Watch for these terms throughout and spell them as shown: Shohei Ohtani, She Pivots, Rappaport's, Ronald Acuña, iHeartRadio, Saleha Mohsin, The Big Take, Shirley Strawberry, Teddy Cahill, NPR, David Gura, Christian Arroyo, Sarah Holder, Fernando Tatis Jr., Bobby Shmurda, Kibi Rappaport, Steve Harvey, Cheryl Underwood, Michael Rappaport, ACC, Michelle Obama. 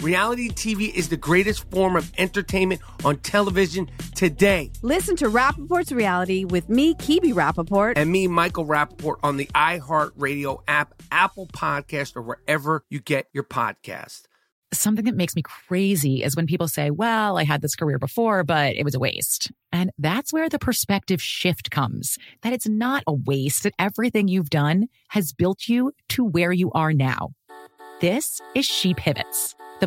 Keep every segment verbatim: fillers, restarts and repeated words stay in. Reality T V is the greatest form of entertainment on television today. Listen to Rappaport's Reality with me, Kibi Rappaport. And me, Michael Rappaport, on the iHeartRadio app, Apple Podcast, or wherever you get your podcast. Something that makes me crazy is when people say, well, I had this career before, but it was a waste. And that's where the perspective shift comes, that it's not a waste, that everything you've done has built you to where you are now. This is She Pivots, the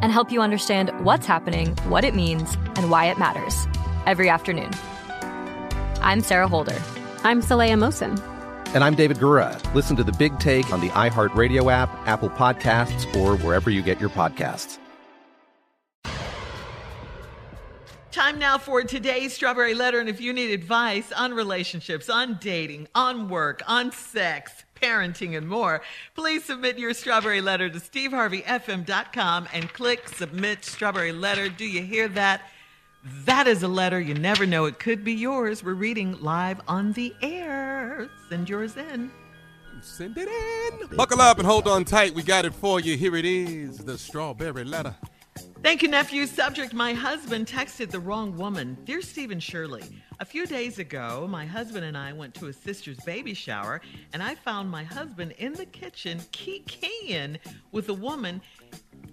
and help you understand what's happening, what it means, and why it matters every afternoon. I'm Sarah Holder. I'm Saleha Mohsin. And I'm David Gura. Listen to The Big Take on the iHeartRadio app, Apple Podcasts, or wherever you get your podcasts. Time now for today's Strawberry Letter. And if you need advice on relationships, on dating, on work, on sex, parenting, and more, please submit your Strawberry Letter to steve harvey f m dot com and click Submit Strawberry Letter. Do you hear that? That is a letter. You never know. It could be yours. We're reading live on the air. Send yours in. Send it in. Buckle up and hold on tight. We got it for you. Here it is, the Strawberry Letter. Thank you, nephew. Subject, my husband texted the wrong woman. Dear Steve and Shirley, a few days ago, my husband and I went to his sister's baby shower, and I found my husband in the kitchen kikiing with a woman,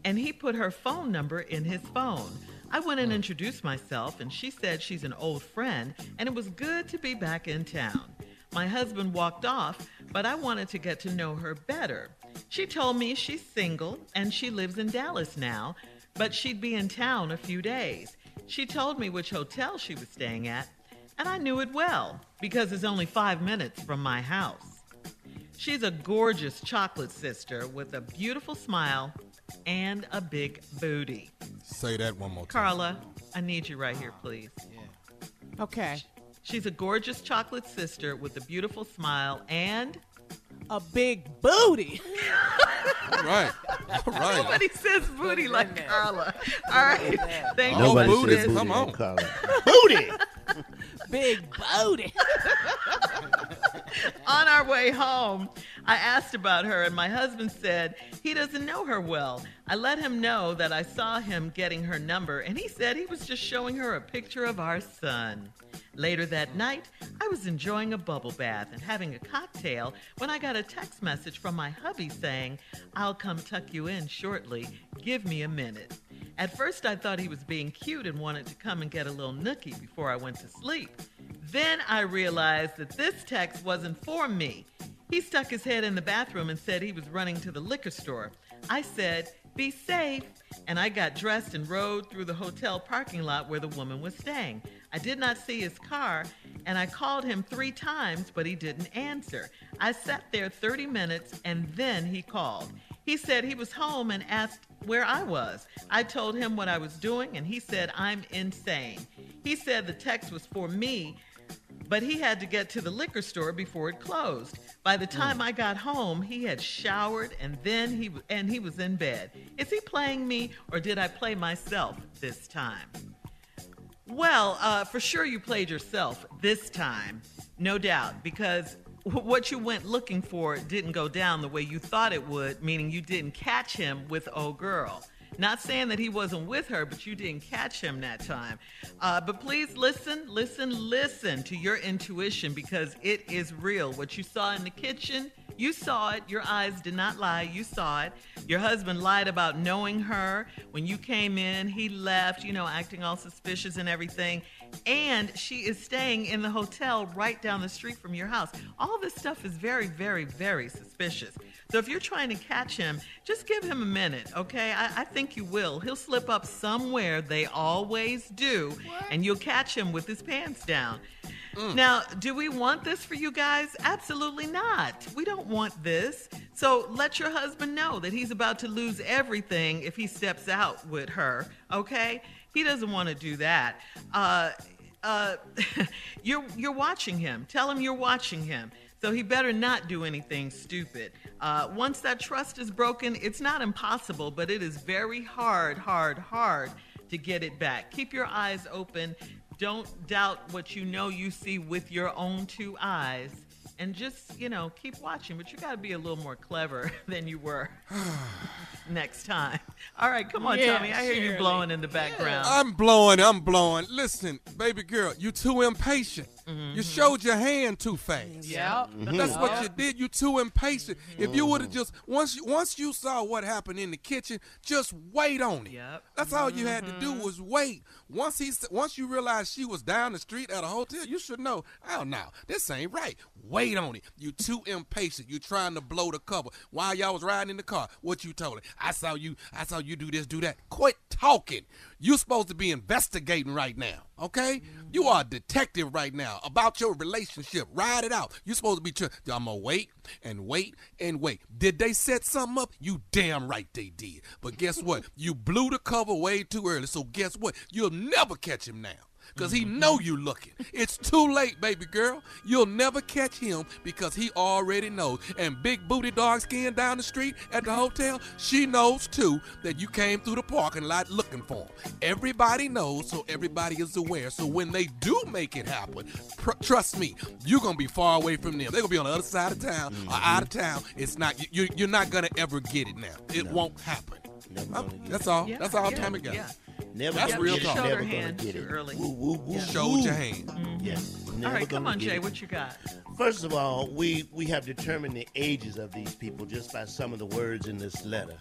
and he put her phone number in his phone. I went and introduced myself, and she said she's an old friend, and it was good to be back in town. My husband walked off, but I wanted to get to know her better. She told me she's single, and she lives in Dallas now, but she'd be in town a few days. She told me which hotel she was staying at, and I knew it well because it's only five minutes from my house. She's a gorgeous chocolate sister with a beautiful smile and a big booty. Say that one more time. Carla, I need you right here, please. Yeah. Okay. She's a gorgeous chocolate sister with a beautiful smile and... a big booty. All right. All right. Nobody says booty like that. Carla. All right. Thank you. Nobody booty. Says booty. Come on. Carla. Booty. Big booty. On our way home, I asked about her, and my husband said he doesn't know her well. I let him know that I saw him getting her number, and he said he was just showing her a picture of our son. Later that night, I was enjoying a bubble bath and having a cocktail when I got a text message from my hubby saying, "I'll come tuck you in shortly. Give me a minute." At first, I thought he was being cute and wanted to come and get a little nookie before I went to sleep. Then I realized that this text wasn't for me. He stuck his head in the bathroom and said he was running to the liquor store. I said, "Be safe," and I got dressed and rode through the hotel parking lot where the woman was staying. I did not see his car, and I called him three times, but he didn't answer. I sat there thirty minutes, and then he called. He said he was home and asked where I was. I told him what I was doing, and he said, I'm insane. He said the text was for me, but he had to get to the liquor store before it closed. By the time mm. I got home, he had showered, and then he and he was in bed. Is he playing me, or did I play myself this time? Well, uh, for sure you played yourself this time, no doubt, because what you went looking for didn't go down the way you thought it would, meaning you didn't catch him with old girl. Not saying that he wasn't with her, but you didn't catch him that time. Uh, but please listen, listen, listen to your intuition, because it is real. What you saw in the kitchen, you saw it. Your eyes did not lie. You saw it. Your husband lied about knowing her. When you came in, he left, you know, acting all suspicious and everything. And she is staying in the hotel right down the street from your house. All this stuff is very, very, very suspicious. So if you're trying to catch him, just give him a minute, okay? I, I think you will. He'll slip up somewhere. They always do. What? And you'll catch him with his pants down. Mm. Now, do we want this for you guys? Absolutely not. We don't want this. So let your husband know that he's about to lose everything if he steps out with her, okay? He doesn't want to do that. Uh, uh, you're, you're watching him. Tell him you're watching him. So he better not do anything stupid. Uh, once that trust is broken, it's not impossible, but it is very hard, hard, hard to get it back. Keep your eyes open. Don't doubt what you know you see with your own two eyes. And just, you know, keep watching. But you got to be a little more clever than you were next time. All right, come on, yeah, Tommy. I hear surely. you blowing in the background. Yeah. I'm blowing. I'm blowing. Listen, baby girl, you too impatient. Mm-hmm. You showed your hand too fast. Yeah, mm-hmm. That's what you did. You too impatient. Mm-hmm. If you would have just once you, once you saw what happened in the kitchen, just wait on it. Yep. That's all mm-hmm. you had to do was wait. Once he once you realized she was down the street at a hotel, you should know. Oh no, this ain't right. Wait on it. You too impatient. You trying to blow the cover while y'all was riding in the car. What you told her? I saw you. I saw you do this, do that. Quit talking. You're supposed to be investigating right now, okay? Mm-hmm. You are a detective right now about your relationship. Ride it out. You're supposed to be, tr- I'm going to wait and wait and wait. Did they set something up? You damn right they did. But guess what? You blew the cover way too early, so guess what? You'll never catch him now because mm-hmm. he know you looking. It's too late, baby girl. You'll never catch him because he already knows. And big booty dark skin down the street at the hotel, she knows too that you came through the parking lot looking for him. Everybody knows, so everybody is aware. So when they do make it happen, pr- trust me, you're going to be far away from them. They're going to be on the other side of town mm-hmm. or out of town. It's not you, You're not going to ever get it now. It no. won't happen. That's all. Yeah, That's all yeah, time ago. Yeah. Never That's real talk. Never gonna get it. Early. Woo, woo, woo. Yeah. Show your hand. Mm-hmm. Yes. Never all right, come on, Jay. It. What you got? First of all, we we have determined the ages of these people just by some of the words in this letter.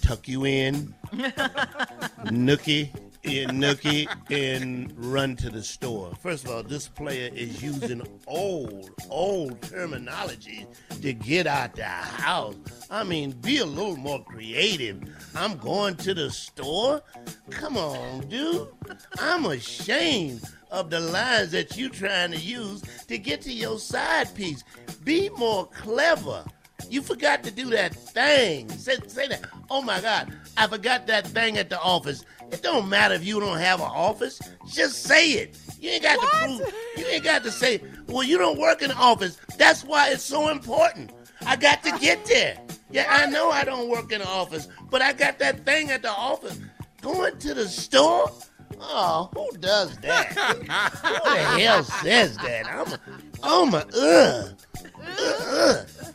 Tuck you in, nookie, in nookie, and run to the store. First of all, this player is using old, old terminology to get out the house. I mean, be a little more creative. I'm going to the store? Come on, dude. I'm ashamed of the lines that you trying to use to get to your side piece. Be more clever. You forgot to do that thing. Say, say that. Oh, my God. I forgot that thing at the office. It don't matter if you don't have an office. Just say it. You ain't got what? to prove. You ain't got to say, well, you don't work in the office. That's why it's so important. I got to get there. Yeah, I know I don't work in the office, but I got that thing at the office. Going to the store? Oh, who does that? Who the hell says that? I'm a, oh, my, ugh. Ugh, ugh.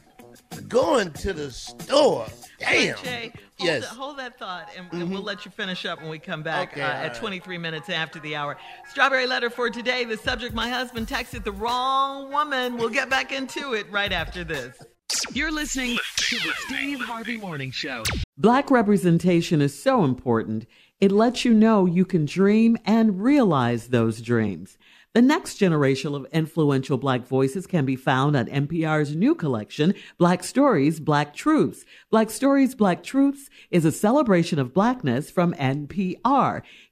Going to the store. Damn. Hey, Jay, hold, yes. the, hold that thought, and, mm-hmm. and we'll let you finish up when we come back okay, uh, at twenty-three minutes after the hour. Strawberry letter for today. The subject, my husband texted the wrong woman. We'll get back into it right after this. You're listening to the Steve Harvey Morning Show. Black representation is so important. It lets you know you can dream and realize those dreams. The next generation of influential Black voices can be found at N P R's new collection, Black Stories, Black Truths. Black Stories, Black Truths is a celebration of Blackness from N P R.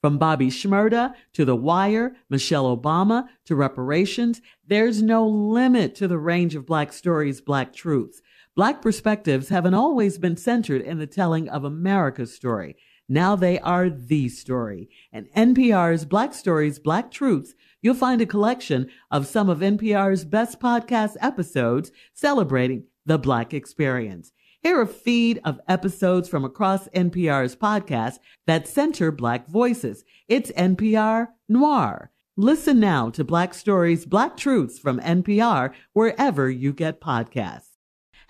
From Bobby Shmurda to The Wire, Michelle Obama to reparations, there's no limit to the range of Black Stories, Black Truths. Black perspectives haven't always been centered in the telling of America's story. Now they are the story. And N P R's Black Stories, Black Truths, you'll find a collection of some of N P R's best podcast episodes celebrating the Black experience. Hear a feed of episodes from across N P R's podcasts that center Black voices. It's N P R Noir. Listen now to Black Stories, Black Truths from N P R wherever you get podcasts.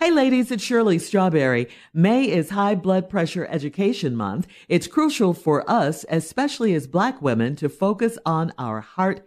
Hey ladies, it's Shirley Strawberry. May is High Blood Pressure Education Month. It's crucial for us, especially as Black women, to focus on our heart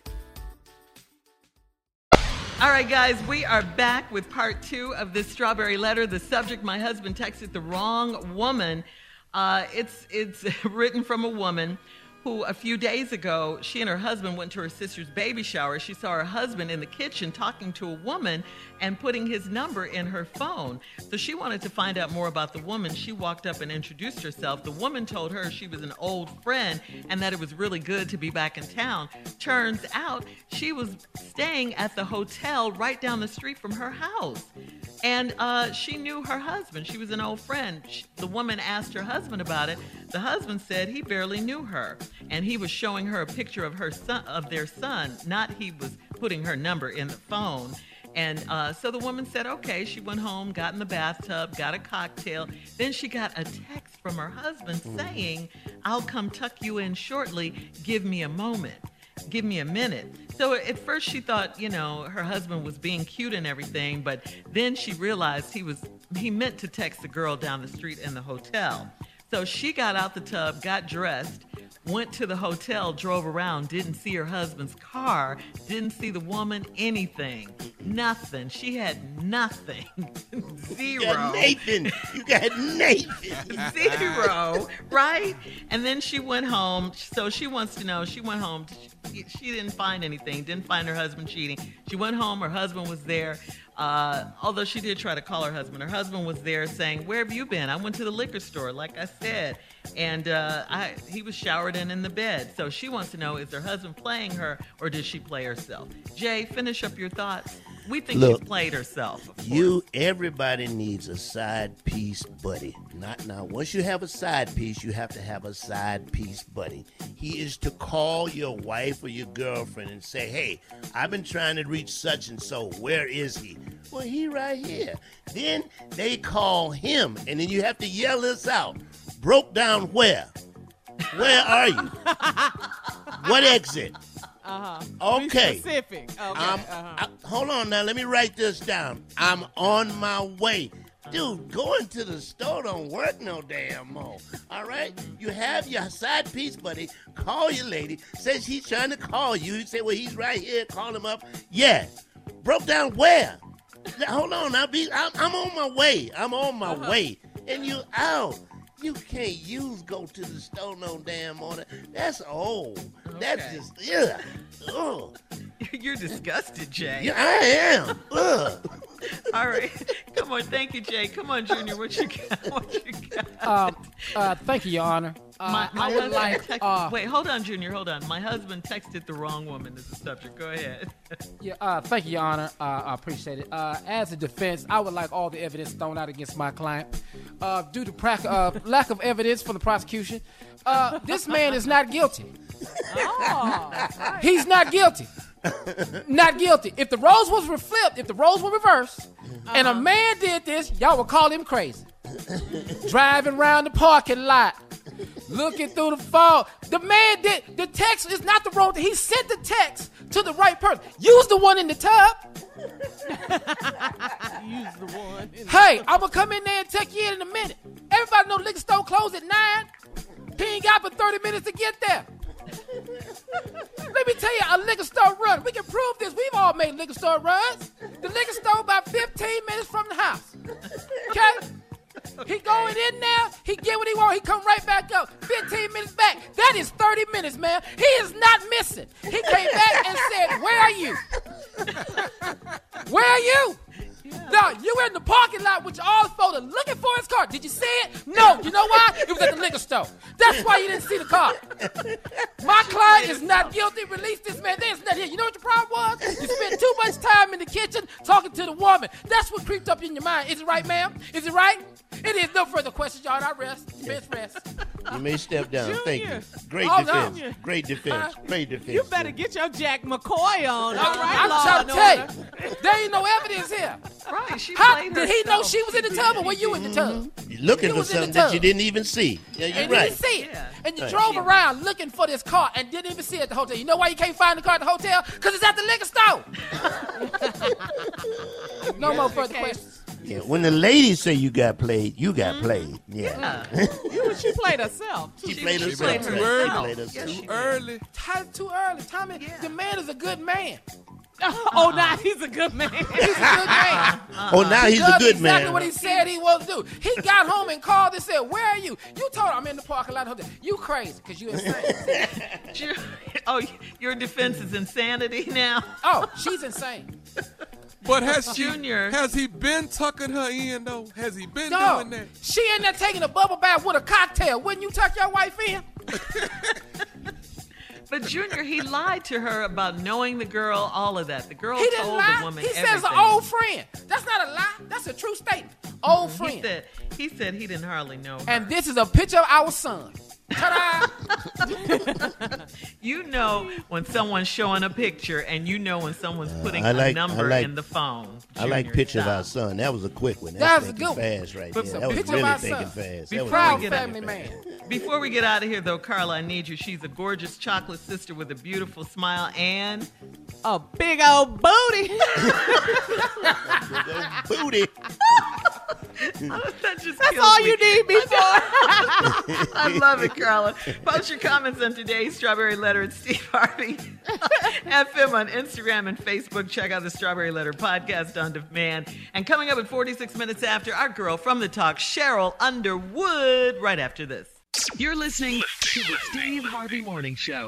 All right, guys, we are back with part two of this strawberry letter. The subject, my husband texted the wrong woman. Uh, it's it's written from a woman who a few days ago, she and her husband went to her sister's baby shower. She saw her husband in the kitchen talking to a woman and putting his number in her phone. So she wanted to find out more about the woman. She walked up and introduced herself. The woman told her she was an old friend and that it was really good to be back in town. Turns out she was staying at the hotel right down the street from her house. And uh, she knew her husband. She was an old friend. She, the woman asked her husband about it. The husband said he barely knew her. And he was showing her a picture of her son, of their son, not he was putting her number in the phone. And uh, so the woman said, okay, she went home, got in the bathtub, got a cocktail. Then she got a text from her husband saying, I'll come tuck you in shortly. Give me a moment. Give me a minute. So at first she thought, you know, her husband was being cute and everything. But then she realized he was he meant to text the girl down the street in the hotel. So she got out the tub, got dressed, went to the hotel, drove around, didn't see her husband's car, didn't see the woman, anything, nothing. She had nothing, zero. You got Nathan, you got Nathan. Zero, right? And then she went home, so she wants to know, she went home, she, she didn't find anything, didn't find her husband cheating. She went home, her husband was there. Uh, although she did try to call her husband. Her husband was there saying, where have you been? I went to the liquor store, like I said. And uh, I, he was showered and in the bed. So she wants to know, is her husband playing her or did she play herself? Jay, finish up your thoughts. We think Look, she's played herself. You, everybody needs a side piece buddy. Not now. Once you have a side piece, you have to have a side piece buddy. He is to call your wife or your girlfriend and say, hey, I've been trying to reach such and so. Where is he? Well, he right here. Then they call him, and then you have to yell this out. Broke down where? Where are you? What exit? Uh-huh. Okay. Be specific. Okay. Um, uh-huh. I, hold on now. Let me write this down. I'm on my way. Dude, going to the store don't work no damn more. All right? You have your side piece buddy. Call your lady. Says he's trying to call you. You say, well, he's right here. Call him up. Yeah. Broke down where? Hold on, I'll be. I'm, I'm on my way. I'm on my uh-huh. way, and you out. You can't use go to the store no damn morning. That's old. Okay. That's just yeah. Ugh. You're disgusted, Jay. Yeah, I am. Ugh. All right, come on. Thank you, Jay. Come on, Junior. What you got? What you got? Um, uh, thank you, Your Honor. Uh, my, my I would like. Text- uh, wait, hold on, Junior. Hold on. My husband texted the wrong woman as the subject. Go ahead. Yeah. Uh, thank you, Your Honor. Uh, I appreciate it. Uh, as a defense, I would like all the evidence thrown out against my client uh, due to pra- uh, lack of evidence from the prosecution. Uh, this man is not guilty. Oh, right. He's not guilty. Not guilty. If the roles was flipped, if the roles were reversed, uh-huh. and a man did this, y'all would call him crazy. Driving around the parking lot, looking through the fog. The man did, the text is not the wrong. He sent the text to the right person. Use the one in the tub. Use the one. In the hey, I'm going to come in there and check you in in a minute. Everybody know liquor store closed at nine. He ain't got but thirty minutes to get there. Let me tell you, a liquor store run. We can prove this. We've all made liquor store runs. The liquor store about fifteen minutes from the house. Okay? He going in now. He get what he want. He come right back up. fifteen minutes back. That is thirty minutes, man. He is not missing. He came back and said, where are you? Where are you? Yeah. No, you were in the parking lot with all folks looking for his car. Did you see it? No. You know why? It was at the liquor store. That's why you didn't see the car. My client is not guilty. Release this man. There's nothing here. You know what your problem was? You spent too much time in the kitchen talking to the woman. That's what creeped up in your mind. Is it right, ma'am? Is it right? It is. No further questions, y'all. I rest. Best rest. You may step down. Junior. Thank you. Great oh, defense. No. Great defense. Uh, Great defense. You better get your Jack McCoy on. All right, I'm trying to tell you, there ain't no evidence here. Right, she How, played Did herself. He know she was in the tub, or were you in the tub? You're looking you for something that you didn't even see. Yeah, you're and right. You didn't see it. Yeah. And you right. drove yeah. around looking for this car and didn't even see it at the hotel. You know why you can't find the car at the hotel? Because it's at the liquor store. no yes, more further questions. Yeah, when the ladies say you got played, you got mm-hmm. played. Yeah. yeah. she played herself. She, she played herself. Too early. Too early. Too early. Tommy, yeah. the man is a good man. Uh-huh. Oh, now he's a good man. He's a good man. Uh-huh. Oh, now he's a good exactly man. Exactly what he said he was do. He got home and called and said, "Where are you?" You told him, "I'm in the parking lot." You crazy because you insane. you, oh, your defense is insanity now. Oh, she's insane. But has she, Junior, has he been tucking her in though? Has he been no, doing that? She in there taking a bubble bath with a cocktail. Wouldn't you tuck your wife in? But Junior, he lied to her about knowing the girl, all of that. The girl he told lie. the woman he everything. He says an old friend. That's not a lie. That's a true statement. Old mm-hmm. friend. He said, he said he didn't hardly know her. And this is a picture of our son. Ta-da! You know when someone's showing a picture and you know when someone's putting uh, a like, number like, in the phone. I Junior like picture of our son. That was a quick one. That, that was a good fast one. Right there. That was really thinking fast. Be proud, family man. Before we get out of here, though, Carla, I need you. She's a gorgeous chocolate sister with a beautiful smile and a big old booty. Big old booty. Oh, that just That's all me. you need me for. I love it, Carla. Post your comments on today's Strawberry Letter at Steve Harvey. F M on Instagram and Facebook. Check out the Strawberry Letter podcast on demand. And coming up at forty-six minutes after, our girl from the talk, Cheryl Underwood, right after this. You're listening to the Steve Harvey Morning Show.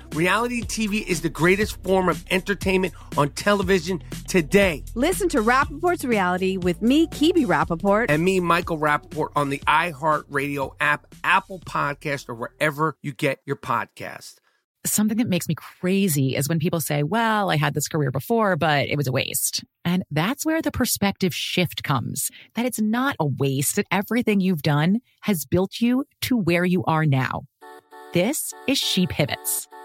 Reality T V is the greatest form of entertainment on television today. Listen to Rappaport's Reality with me, Kibi Rappaport. And me, Michael Rappaport, on the iHeartRadio app, Apple Podcast, or wherever you get your podcast. Something that makes me crazy is when people say, well, I had this career before, but it was a waste. And that's where the perspective shift comes, that it's not a waste, that everything you've done has built you to where you are now. This is She Pivots,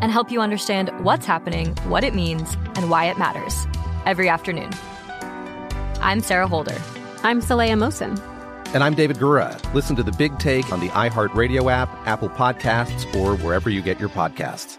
and help you understand what's happening, what it means, and why it matters every afternoon. I'm Sarah Holder. I'm Saleha Mohsin. And I'm David Gura. Listen to The Big Take on the iHeartRadio app, Apple Podcasts, or wherever you get your podcasts.